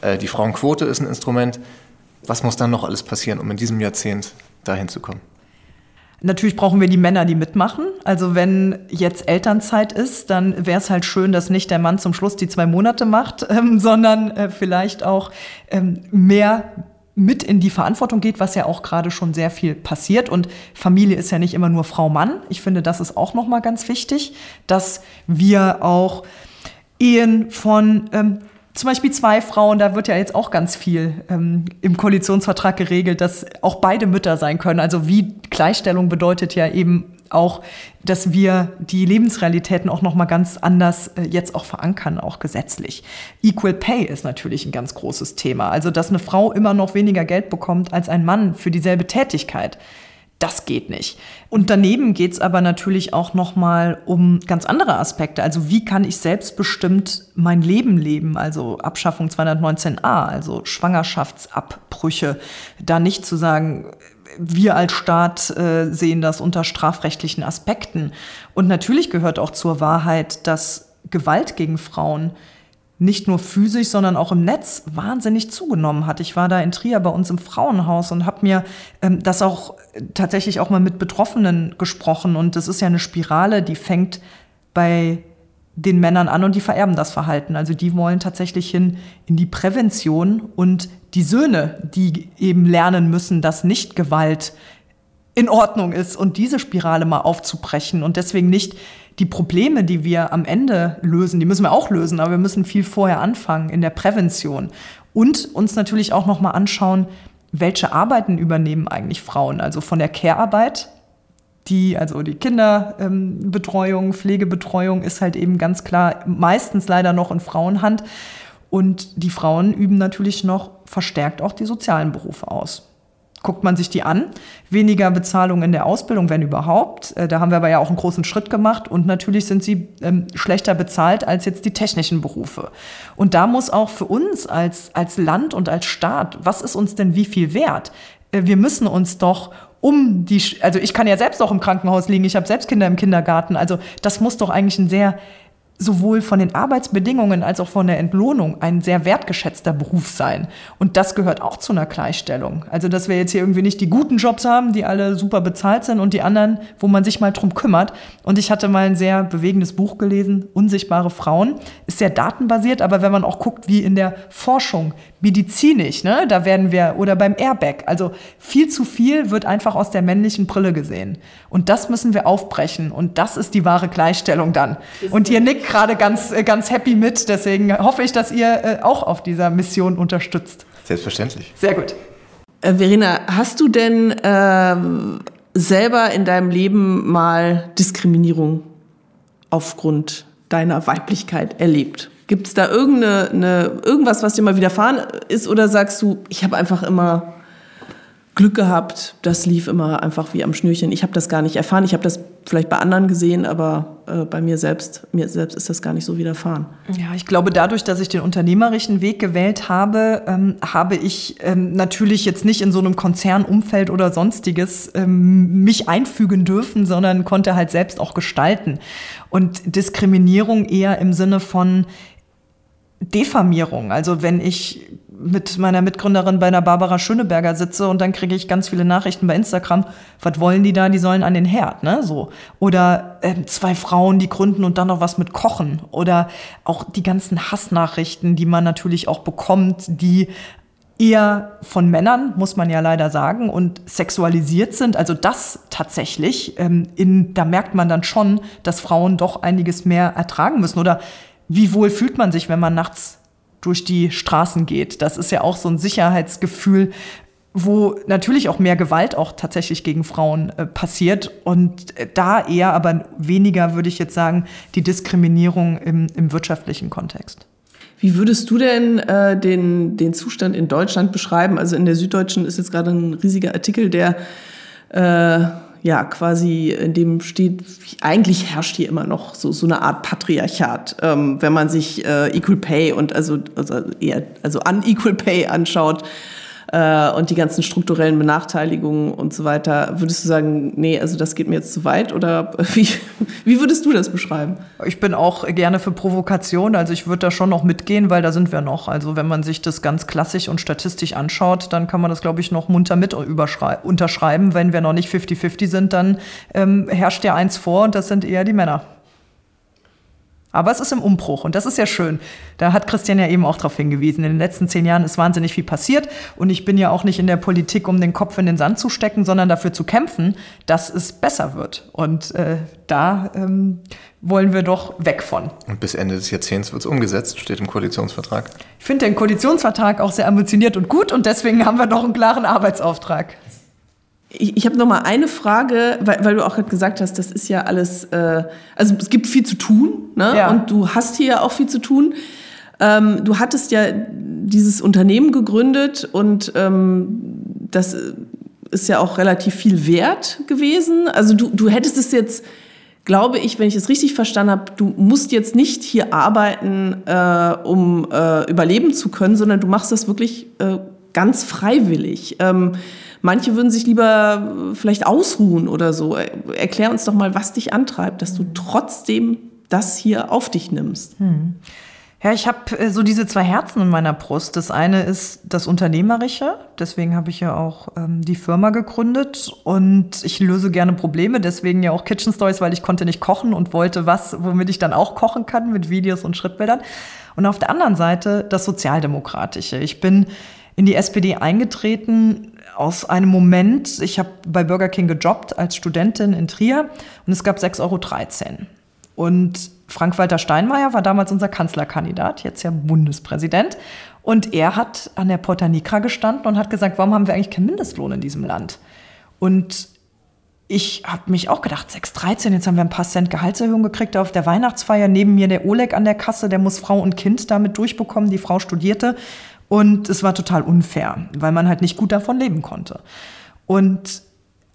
Äh, die Frauenquote ist ein Instrument. Was muss dann noch alles passieren, um in diesem Jahrzehnt dahin zu kommen? Natürlich brauchen wir die Männer, die mitmachen. Also wenn jetzt Elternzeit ist, dann wäre es halt schön, dass nicht der Mann zum Schluss die zwei Monate macht, ähm, sondern äh, vielleicht auch ähm, mehr mit in die Verantwortung geht, was ja auch gerade schon sehr viel passiert. Und Familie ist ja nicht immer nur Frau-Mann. Ich finde, das ist auch nochmal ganz wichtig, dass wir auch Ehen von... Ähm, Zum Beispiel zwei Frauen, da wird ja jetzt auch ganz viel ähm, im Koalitionsvertrag geregelt, dass auch beide Mütter sein können. Also wie Gleichstellung bedeutet ja eben auch, dass wir die Lebensrealitäten auch nochmal ganz anders äh, jetzt auch verankern, auch gesetzlich. Equal Pay ist natürlich ein ganz großes Thema. Also dass eine Frau immer noch weniger Geld bekommt als ein Mann für dieselbe Tätigkeit. Das geht nicht. Und daneben geht's aber natürlich auch nochmal um ganz andere Aspekte. Also wie kann ich selbstbestimmt mein Leben leben? Also Abschaffung zweihundertneunzehn a, also Schwangerschaftsabbrüche. Da nicht zu sagen, wir als Staat äh, sehen das unter strafrechtlichen Aspekten. Und natürlich gehört auch zur Wahrheit, dass Gewalt gegen Frauen nicht nur physisch, sondern auch im Netz wahnsinnig zugenommen hat. Ich war da in Trier bei uns im Frauenhaus und habe mir ähm, das auch äh, tatsächlich auch mal mit Betroffenen gesprochen. Und das ist ja eine Spirale, die fängt bei den Männern an und die vererben das Verhalten. Also die wollen tatsächlich hin in die Prävention und die Söhne, die eben lernen müssen, dass nicht Gewalt in Ordnung ist und diese Spirale mal aufzubrechen und deswegen nicht die Probleme, die wir am Ende lösen, die müssen wir auch lösen, aber wir müssen viel vorher anfangen in der Prävention und uns natürlich auch nochmal anschauen, welche Arbeiten übernehmen eigentlich Frauen, also von der Care-Arbeit, die, also die Kinderbetreuung, Pflegebetreuung ist halt eben ganz klar meistens leider noch in Frauenhand und die Frauen üben natürlich noch verstärkt auch die sozialen Berufe aus. Guckt man sich die an, weniger Bezahlung in der Ausbildung, wenn überhaupt. Da haben wir aber ja auch einen großen Schritt gemacht und natürlich sind sie ähm, schlechter bezahlt als jetzt die technischen Berufe. Und da muss auch für uns als, als Land und als Staat, was ist uns denn wie viel wert? Wir müssen uns doch um die, also ich kann ja selbst auch im Krankenhaus liegen, ich habe selbst Kinder im Kindergarten, also das muss doch eigentlich ein sehr sowohl von den Arbeitsbedingungen als auch von der Entlohnung ein sehr wertgeschätzter Beruf sein. Und das gehört auch zu einer Gleichstellung. Also, dass wir jetzt hier irgendwie nicht die guten Jobs haben, die alle super bezahlt sind und die anderen, wo man sich mal drum kümmert. Und ich hatte mal ein sehr bewegendes Buch gelesen, Unsichtbare Frauen. Ist sehr datenbasiert, aber wenn man auch guckt, wie in der Forschung, medizinisch, ne, da werden wir, oder beim Airbag, also viel zu viel wird einfach aus der männlichen Brille gesehen. Und das müssen wir aufbrechen. Und das ist die wahre Gleichstellung dann. Und ihr nickt gerade ganz, ganz happy mit. Deswegen hoffe ich, dass ihr auch auf dieser Mission unterstützt. Selbstverständlich. Sehr gut. Äh, Verena, hast du denn äh, selber in deinem Leben mal Diskriminierung aufgrund deiner Weiblichkeit erlebt? Gibt es da irgendeine, eine, irgendwas, was dir mal widerfahren ist? Oder sagst du, ich habe einfach immer Glück gehabt, das lief immer einfach wie am Schnürchen. Ich habe das gar nicht erfahren. Ich habe das vielleicht bei anderen gesehen, aber äh, bei mir selbst, mir selbst ist das gar nicht so widerfahren. Ja, ich glaube, dadurch, dass ich den unternehmerischen Weg gewählt habe, ähm, habe ich ähm, natürlich jetzt nicht in so einem Konzernumfeld oder sonstiges ähm, mich einfügen dürfen, sondern konnte halt selbst auch gestalten. Und Diskriminierung eher im Sinne von Diffamierung. Also wenn ich mit meiner Mitgründerin bei der Barbara Schöneberger sitze und dann kriege ich ganz viele Nachrichten bei Instagram, was wollen die da, die sollen an den Herd, ne, so. Oder äh, zwei Frauen, die gründen und dann noch was mit Kochen. Oder auch die ganzen Hassnachrichten, die man natürlich auch bekommt, die eher von Männern, muss man ja leider sagen, und sexualisiert sind. Also das tatsächlich, ähm, in, da merkt man dann schon, dass Frauen doch einiges mehr ertragen müssen. Oder wie wohl fühlt man sich, wenn man nachts durch die Straßen geht? Das ist ja auch so ein Sicherheitsgefühl, wo natürlich auch mehr Gewalt auch tatsächlich gegen Frauen äh, passiert. Und da eher, aber weniger, würde ich jetzt sagen, die Diskriminierung im, im wirtschaftlichen Kontext. Wie würdest du denn äh, den, den Zustand in Deutschland beschreiben? Also in der Süddeutschen ist jetzt gerade ein riesiger Artikel, der äh, ja quasi in dem steht, eigentlich herrscht hier immer noch so, so eine Art Patriarchat, ähm, wenn man sich äh, Equal Pay und also, also eher also Unequal Pay anschaut äh, und die ganzen strukturellen Benachteiligungen und so weiter. Würdest du sagen, nee, also das geht mir jetzt zu weit, oder wie, wie würdest du das beschreiben? Ich bin auch gerne für Provokation, also ich würde da schon noch mitgehen, weil da sind wir noch. Also wenn man sich das ganz klassisch und statistisch anschaut, dann kann man das, glaube ich, noch munter mit überschrei- unterschreiben. Wenn wir noch nicht fifty-fifty sind, dann ähm, herrscht ja eins vor und das sind eher die Männer. Aber es ist im Umbruch und das ist ja schön. Da hat Christian ja eben auch darauf hingewiesen. In den letzten zehn Jahren ist wahnsinnig viel passiert und ich bin ja auch nicht in der Politik, um den Kopf in den Sand zu stecken, sondern dafür zu kämpfen, dass es besser wird. Und äh, da ähm, wollen wir doch weg von. Und bis Ende des Jahrzehnts wird es umgesetzt, steht im Koalitionsvertrag. Ich finde den Koalitionsvertrag auch sehr ambitioniert und gut und deswegen haben wir doch einen klaren Arbeitsauftrag. Ich, ich habe noch mal eine Frage, weil, weil du auch gerade gesagt hast, das ist ja alles, äh, also es gibt viel zu tun, ne? Ja. Und du hast hier ja auch viel zu tun. Ähm, du hattest ja dieses Unternehmen gegründet und ähm, das ist ja auch relativ viel wert gewesen. Also du, du hättest es jetzt, glaube ich, wenn ich es richtig verstanden habe, du musst jetzt nicht hier arbeiten, äh, um äh, überleben zu können, sondern du machst das wirklich äh, ganz freiwillig. Ähm, manche würden sich lieber vielleicht ausruhen oder so. Erklär uns doch mal, was dich antreibt, dass du trotzdem das hier auf dich nimmst. Hm. Ja, ich habe so diese zwei Herzen in meiner Brust. Das eine ist das Unternehmerische. Deswegen habe ich ja auch ähm, die Firma gegründet. Und ich löse gerne Probleme. Deswegen ja auch Kitchen Stories, weil ich konnte nicht kochen und wollte was, womit ich dann auch kochen kann, mit Videos und Schrittbildern. Und auf der anderen Seite das Sozialdemokratische. Ich bin in die S P D eingetreten aus einem Moment, ich habe bei Burger King gejobbt als Studentin in Trier und es gab sechs Euro dreizehn. Und Frank-Walter Steinmeier war damals unser Kanzlerkandidat, jetzt ja Bundespräsident. Und er hat an der Porta Nigra gestanden und hat gesagt, warum haben wir eigentlich keinen Mindestlohn in diesem Land? Und ich habe mich auch gedacht, sechs Euro dreizehn, jetzt haben wir ein paar Cent Gehaltserhöhung gekriegt auf der Weihnachtsfeier. Neben mir der Oleg an der Kasse, der muss Frau und Kind damit durchbekommen. Die Frau studierte. Und es war total unfair, weil man halt nicht gut davon leben konnte. Und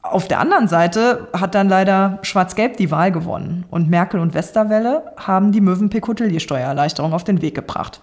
auf der anderen Seite hat dann leider Schwarz-Gelb die Wahl gewonnen. Und Merkel und Westerwelle haben die Mövenpick-Hotelier-Steuererleichterung auf den Weg gebracht.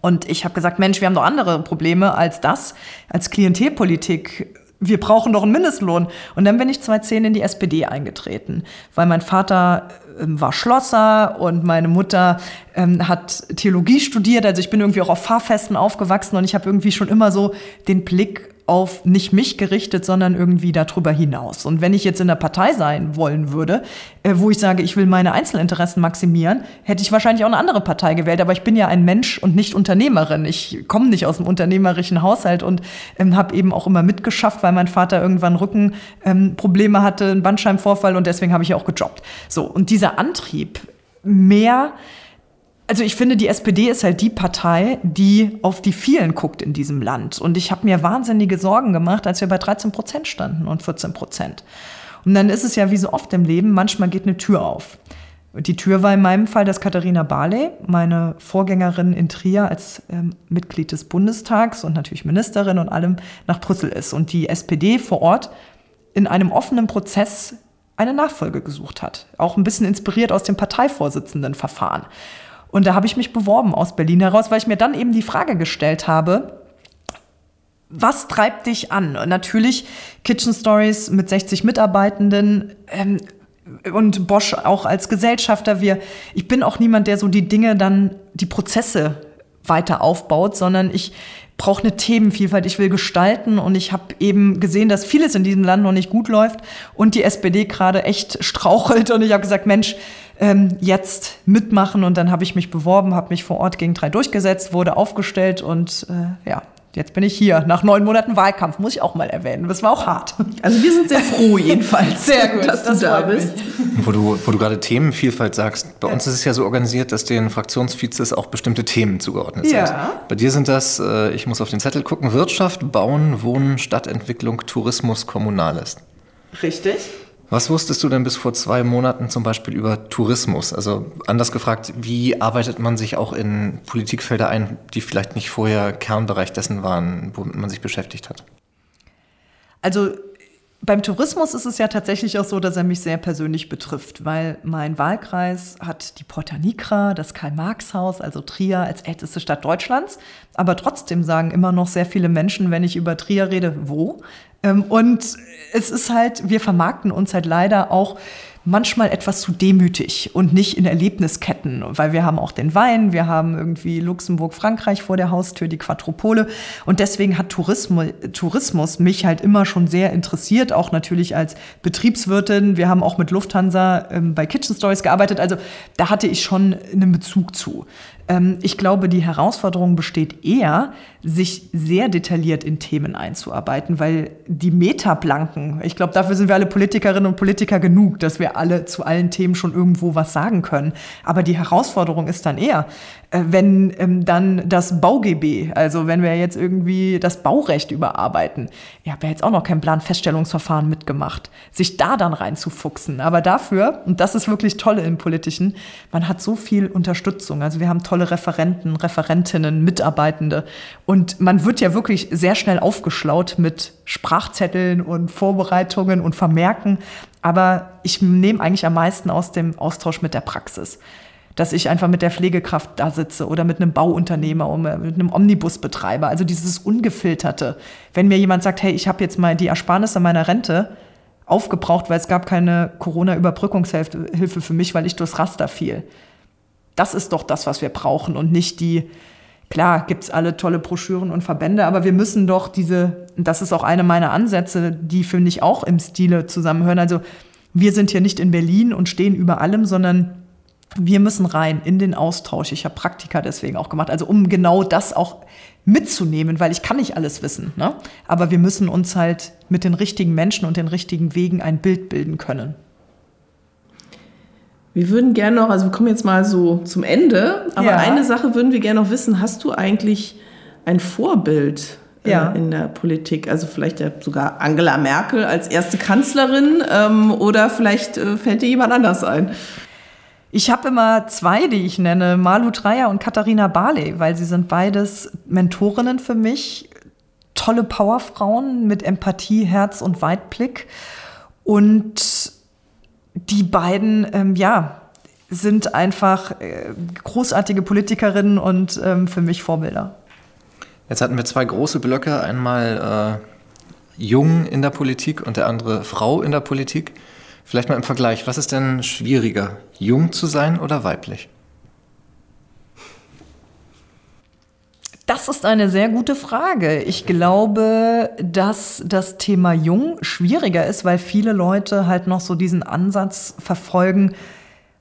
Und ich habe gesagt, Mensch, wir haben doch andere Probleme als das, als Klientelpolitik. Wir brauchen doch einen Mindestlohn. Und dann bin ich zwanzig zehn in die S P D eingetreten, weil mein Vater war Schlosser und meine Mutter ähm, hat Theologie studiert. Also ich bin irgendwie auch auf Pfarrfesten aufgewachsen und ich habe irgendwie schon immer so den Blick auf nicht mich gerichtet, sondern irgendwie darüber hinaus. Und wenn ich jetzt in der Partei sein wollen würde, äh, wo ich sage, ich will meine Einzelinteressen maximieren, hätte ich wahrscheinlich auch eine andere Partei gewählt. Aber ich bin ja ein Mensch und nicht Unternehmerin. Ich komme nicht aus dem unternehmerischen Haushalt und ähm, habe eben auch immer mitgeschafft, weil mein Vater irgendwann Rückenprobleme ähm, hatte, einen Bandscheibenvorfall, und deswegen habe ich ja auch gejobbt. So, und dieser Antrieb, mehr... Also ich finde, die S P D ist halt die Partei, die auf die vielen guckt in diesem Land. Und ich habe mir wahnsinnige Sorgen gemacht, als wir bei dreizehn Prozent standen und vierzehn Prozent. Und dann ist es ja wie so oft im Leben, manchmal geht eine Tür auf. Die Tür war in meinem Fall, dass Katharina Barley, meine Vorgängerin in Trier als ähm, Mitglied des Bundestags und natürlich Ministerin und allem, nach Brüssel ist. Und die S P D vor Ort in einem offenen Prozess eine Nachfolge gesucht hat. Auch ein bisschen inspiriert aus dem Parteivorsitzendenverfahren. Und da habe ich mich beworben aus Berlin heraus, weil ich mir dann eben die Frage gestellt habe, was treibt dich an? Natürlich Kitchen Stories mit sechzig Mitarbeitenden ähm, und Bosch auch als Gesellschafter. Wir, ich bin auch niemand, der so die Dinge dann, die Prozesse weiter aufbaut, sondern ich brauche eine Themenvielfalt, ich will gestalten, und ich habe eben gesehen, dass vieles in diesem Land noch nicht gut läuft und die S P D gerade echt strauchelt, und ich habe gesagt, Mensch, ähm, jetzt mitmachen, und dann habe ich mich beworben, habe mich vor Ort gegen drei durchgesetzt, wurde aufgestellt und äh, ja, jetzt bin ich hier. Nach neun Monaten Wahlkampf, muss ich auch mal erwähnen. Das war auch hart. Also wir sind sehr froh jedenfalls, sehr gut, dass das du da bist. Wo du, wo du gerade Themenvielfalt sagst, bei uns ist es ja so organisiert, dass den Fraktionsvizes auch bestimmte Themen zugeordnet ja. sind. Bei dir sind das, ich muss auf den Zettel gucken, Wirtschaft, Bauen, Wohnen, Stadtentwicklung, Tourismus, Kommunales. Richtig. Was wusstest du denn bis vor zwei Monaten zum Beispiel über Tourismus? Also anders gefragt, wie arbeitet man sich auch in Politikfelder ein, die vielleicht nicht vorher Kernbereich dessen waren, womit man sich beschäftigt hat? Also beim Tourismus ist es ja tatsächlich auch so, dass er mich sehr persönlich betrifft, weil mein Wahlkreis hat die Porta Nigra, das Karl-Marx-Haus, also Trier als älteste Stadt Deutschlands. Aber trotzdem sagen immer noch sehr viele Menschen, wenn ich über Trier rede, wo? Und es ist halt, wir vermarkten uns halt leider auch manchmal etwas zu demütig und nicht in Erlebnisketten, weil wir haben auch den Wein, wir haben irgendwie Luxemburg, Frankreich vor der Haustür, die Quattropole, und deswegen hat Tourismus, Tourismus mich halt immer schon sehr interessiert, auch natürlich als Betriebswirtin. Wir haben auch mit Lufthansa ähm, bei Kitchen Stories gearbeitet, also da hatte ich schon einen Bezug zu. Ähm, ich glaube, die Herausforderung besteht eher, sich sehr detailliert in Themen einzuarbeiten, weil die Metaplanken, ich glaube, dafür sind wir alle Politikerinnen und Politiker genug, dass wir alle zu allen Themen schon irgendwo was sagen können. Aber die Herausforderung ist dann eher, wenn ähm, dann das BauGB, also wenn wir jetzt irgendwie das Baurecht überarbeiten, ich habe ja jetzt auch noch kein Planfeststellungsverfahren mitgemacht, sich da dann reinzufuchsen. Aber dafür, und das ist wirklich toll im Politischen, man hat so viel Unterstützung. Also wir haben tolle Referenten, Referentinnen, Mitarbeitende. Und man wird ja wirklich sehr schnell aufgeschlaut mit Sprachzetteln und Vorbereitungen und Vermerken. Aber ich nehme eigentlich am meisten aus dem Austausch mit der Praxis, dass ich einfach mit der Pflegekraft da sitze oder mit einem Bauunternehmer oder mit einem Omnibusbetreiber. Also dieses Ungefilterte. Wenn mir jemand sagt, hey, ich habe jetzt mal die Ersparnisse meiner Rente aufgebraucht, weil es gab keine Corona-Überbrückungshilfe für mich, weil ich durchs Raster fiel. Das ist doch das, was wir brauchen, und nicht die, klar gibt's alle tolle Broschüren und Verbände, aber wir müssen doch diese, das ist auch eine meiner Ansätze, die finde ich auch im Stile zusammenhören. Also wir sind hier nicht in Berlin und stehen über allem, sondern wir müssen rein in den Austausch. Ich habe Praktika deswegen auch gemacht, also um genau das auch mitzunehmen, weil ich kann nicht alles wissen, ne? Aber wir müssen uns halt mit den richtigen Menschen und den richtigen Wegen ein Bild bilden können. Wir würden gerne noch, also wir kommen jetzt mal so zum Ende, aber ja. eine Sache würden wir gerne noch wissen. Hast du eigentlich ein Vorbild äh, ja. in der Politik? Also vielleicht ja sogar Angela Merkel als erste Kanzlerin ähm, oder vielleicht äh, fällt dir jemand anders ein? Ich habe immer zwei, die ich nenne, Malu Dreyer und Katharina Barley, weil sie sind beides Mentorinnen für mich, tolle Powerfrauen mit Empathie, Herz und Weitblick, und die beiden, ähm, ja, sind einfach äh, großartige Politikerinnen und ähm, für mich Vorbilder. Jetzt hatten wir zwei große Blöcke, einmal äh, jung in der Politik und der andere Frau in der Politik. Vielleicht mal im Vergleich, was ist denn schwieriger, jung zu sein oder weiblich? Das ist eine sehr gute Frage. Ich glaube, dass das Thema jung schwieriger ist, weil viele Leute halt noch so diesen Ansatz verfolgen,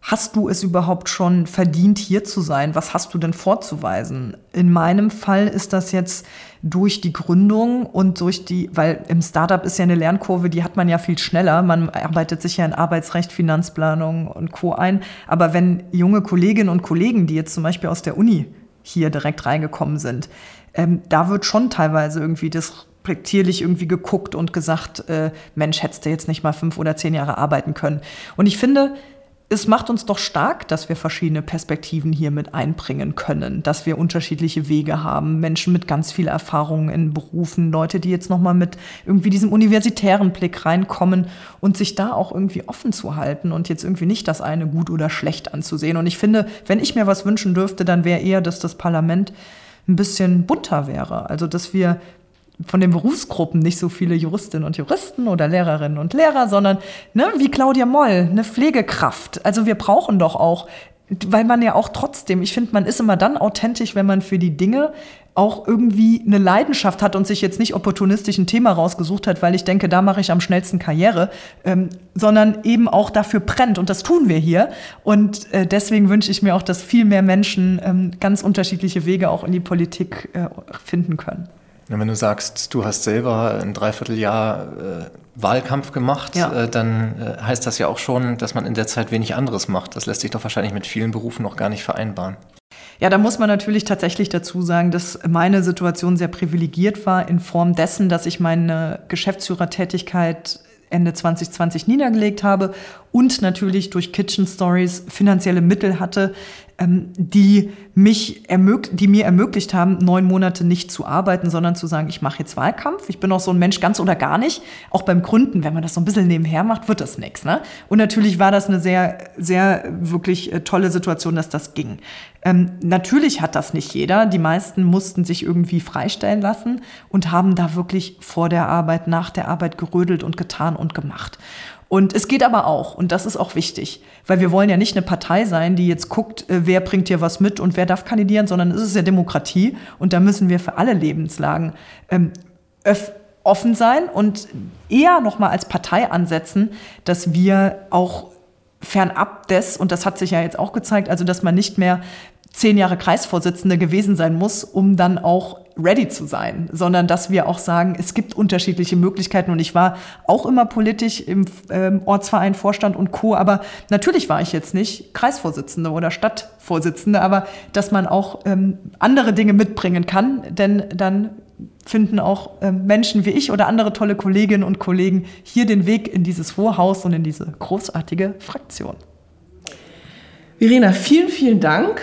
hast du es überhaupt schon verdient, hier zu sein? Was hast du denn vorzuweisen? In meinem Fall ist das jetzt durch die Gründung und durch die, weil im Startup ist ja eine Lernkurve, die hat man ja viel schneller. Man arbeitet sich ja in Arbeitsrecht, Finanzplanung und Co. ein. Aber wenn junge Kolleginnen und Kollegen, die jetzt zum Beispiel aus der Uni hier direkt reingekommen sind, ähm, da wird schon teilweise irgendwie das reflektierlich irgendwie geguckt und gesagt, äh, Mensch, hättest du jetzt nicht mal fünf oder zehn Jahre arbeiten können. Und ich finde, es macht uns doch stark, dass wir verschiedene Perspektiven hier mit einbringen können, dass wir unterschiedliche Wege haben, Menschen mit ganz viel Erfahrung in Berufen, Leute, die jetzt nochmal mit irgendwie diesem universitären Blick reinkommen und sich da auch irgendwie offen zu halten und jetzt irgendwie nicht das eine gut oder schlecht anzusehen. Und ich finde, wenn ich mir was wünschen dürfte, dann wäre eher, dass das Parlament ein bisschen bunter wäre. Also, dass wir von den Berufsgruppen nicht so viele Juristinnen und Juristen oder Lehrerinnen und Lehrer, sondern ne, wie Claudia Moll, eine Pflegekraft. Also wir brauchen doch auch, weil man ja auch trotzdem, ich finde, man ist immer dann authentisch, wenn man für die Dinge auch irgendwie eine Leidenschaft hat und sich jetzt nicht opportunistisch ein Thema rausgesucht hat, weil ich denke, da mache ich am schnellsten Karriere, ähm, sondern eben auch dafür brennt. Und das tun wir hier. Und äh, deswegen wünsche ich mir auch, dass viel mehr Menschen ähm, ganz unterschiedliche Wege auch in die Politik äh, finden können. Wenn du sagst, du hast selber ein Dreivierteljahr äh, Wahlkampf gemacht, ja. äh, dann äh, heißt das ja auch schon, dass man in der Zeit wenig anderes macht. Das lässt sich doch wahrscheinlich mit vielen Berufen noch gar nicht vereinbaren. Ja, da muss man natürlich tatsächlich dazu sagen, dass meine Situation sehr privilegiert war in Form dessen, dass ich meine Geschäftsführertätigkeit Ende zwanzig zwanzig niedergelegt habe und natürlich durch Kitchen Stories finanzielle Mittel hatte, die mich ermög- die mir ermöglicht haben, neun Monate nicht zu arbeiten, sondern zu sagen, ich mache jetzt Wahlkampf. Ich bin auch so ein Mensch, ganz oder gar nicht. Auch beim Gründen, wenn man das so ein bisschen nebenher macht, wird das nichts, ne? Und natürlich war das eine sehr, sehr wirklich tolle Situation, dass das ging. Ähm, natürlich hat das nicht jeder. Die meisten mussten sich irgendwie freistellen lassen und haben da wirklich vor der Arbeit, nach der Arbeit gerödelt und getan und gemacht. Und es geht aber auch, und das ist auch wichtig, weil wir wollen ja nicht eine Partei sein, die jetzt guckt, wer bringt hier was mit und wer darf kandidieren, sondern es ist ja Demokratie und da müssen wir für alle Lebenslagen ähm, öff- offen sein und eher nochmal als Partei ansetzen, dass wir auch fernab des, und das hat sich ja jetzt auch gezeigt, also dass man nicht mehr zehn Jahre Kreisvorsitzende gewesen sein muss, um dann auch ready zu sein, sondern dass wir auch sagen, es gibt unterschiedliche Möglichkeiten und ich war auch immer politisch im äh, Ortsverein, Vorstand und Co., aber natürlich war ich jetzt nicht Kreisvorsitzende oder Stadtvorsitzende, aber dass man auch ähm, andere Dinge mitbringen kann, denn dann finden auch äh, Menschen wie ich oder andere tolle Kolleginnen und Kollegen hier den Weg in dieses Hohe Haus und in diese großartige Fraktion. Verena, vielen, vielen Dank.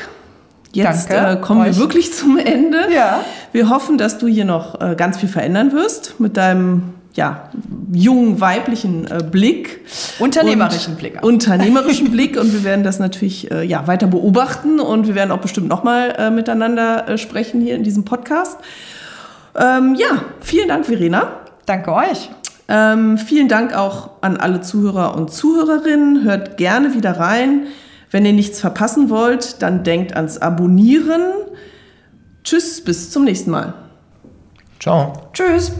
Jetzt Danke, äh, kommen euch. wir wirklich zum Ende. Ja. Wir hoffen, dass du hier noch äh, ganz viel verändern wirst mit deinem ja, jungen, weiblichen äh, Blick. Unternehmerischen und, Blick. Auch. Unternehmerischen Blick. Und wir werden das natürlich äh, ja, weiter beobachten. Und wir werden auch bestimmt nochmal äh, miteinander äh, sprechen hier in diesem Podcast. Ähm, ja, vielen Dank, Verena. Danke euch. Ähm, vielen Dank auch an alle Zuhörer und Zuhörerinnen. Hört gerne wieder rein. Wenn ihr nichts verpassen wollt, dann denkt ans Abonnieren. Tschüss, bis zum nächsten Mal. Ciao. Tschüss.